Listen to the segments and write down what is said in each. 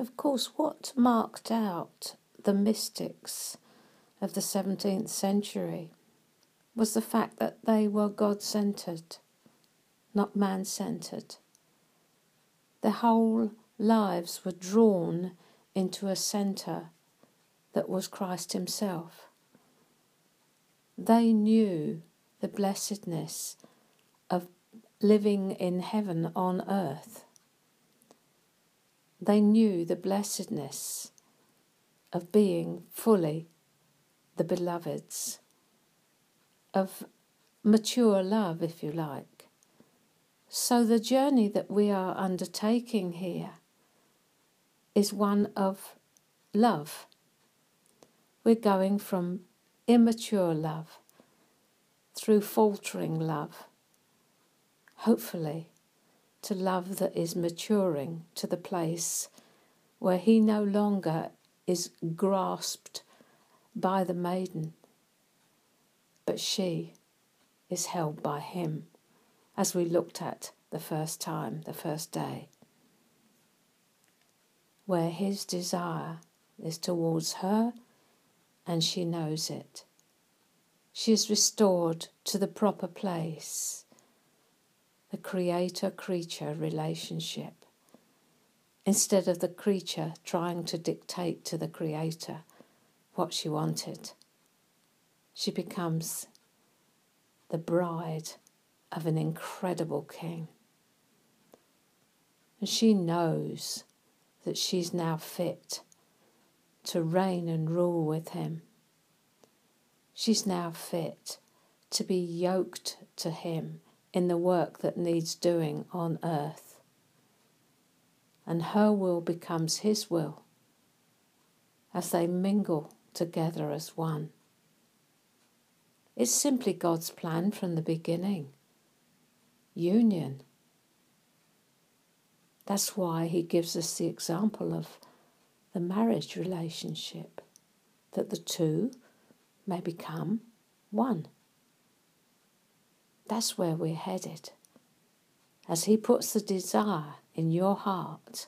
of course, what marked out the mystics of the 17th century was the fact that they were God-centred, not man-centred. Their whole lives were drawn into a centre that was Christ himself. They knew the blessedness of living in heaven on earth. They knew the blessedness of being fully the beloveds, of mature love, if you like. So the journey that we are undertaking here is one of love. We're going from immature love through faltering love, hopefully, to love that is maturing to the place where he no longer is grasped by the maiden, but she is held by him, as we looked at the first day, where his desire is towards her and she knows it. She is restored to the proper place, the creator-creature relationship, instead of the creature trying to dictate to the creator what she wanted. She becomes the bride of an incredible king. And she knows that she's now fit to reign and rule with him. She's now fit to be yoked to him in the work that needs doing on earth. And her will becomes his will as they mingle together as one. It's simply God's plan from the beginning. Union. That's why he gives us the example of the marriage relationship, that the two may become one. That's where we're headed, as he puts the desire in your heart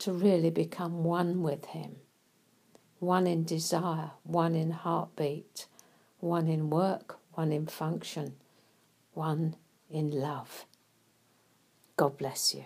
to really become one with him, one in desire, one in heartbeat, one in work, one in function, one in love. God bless you.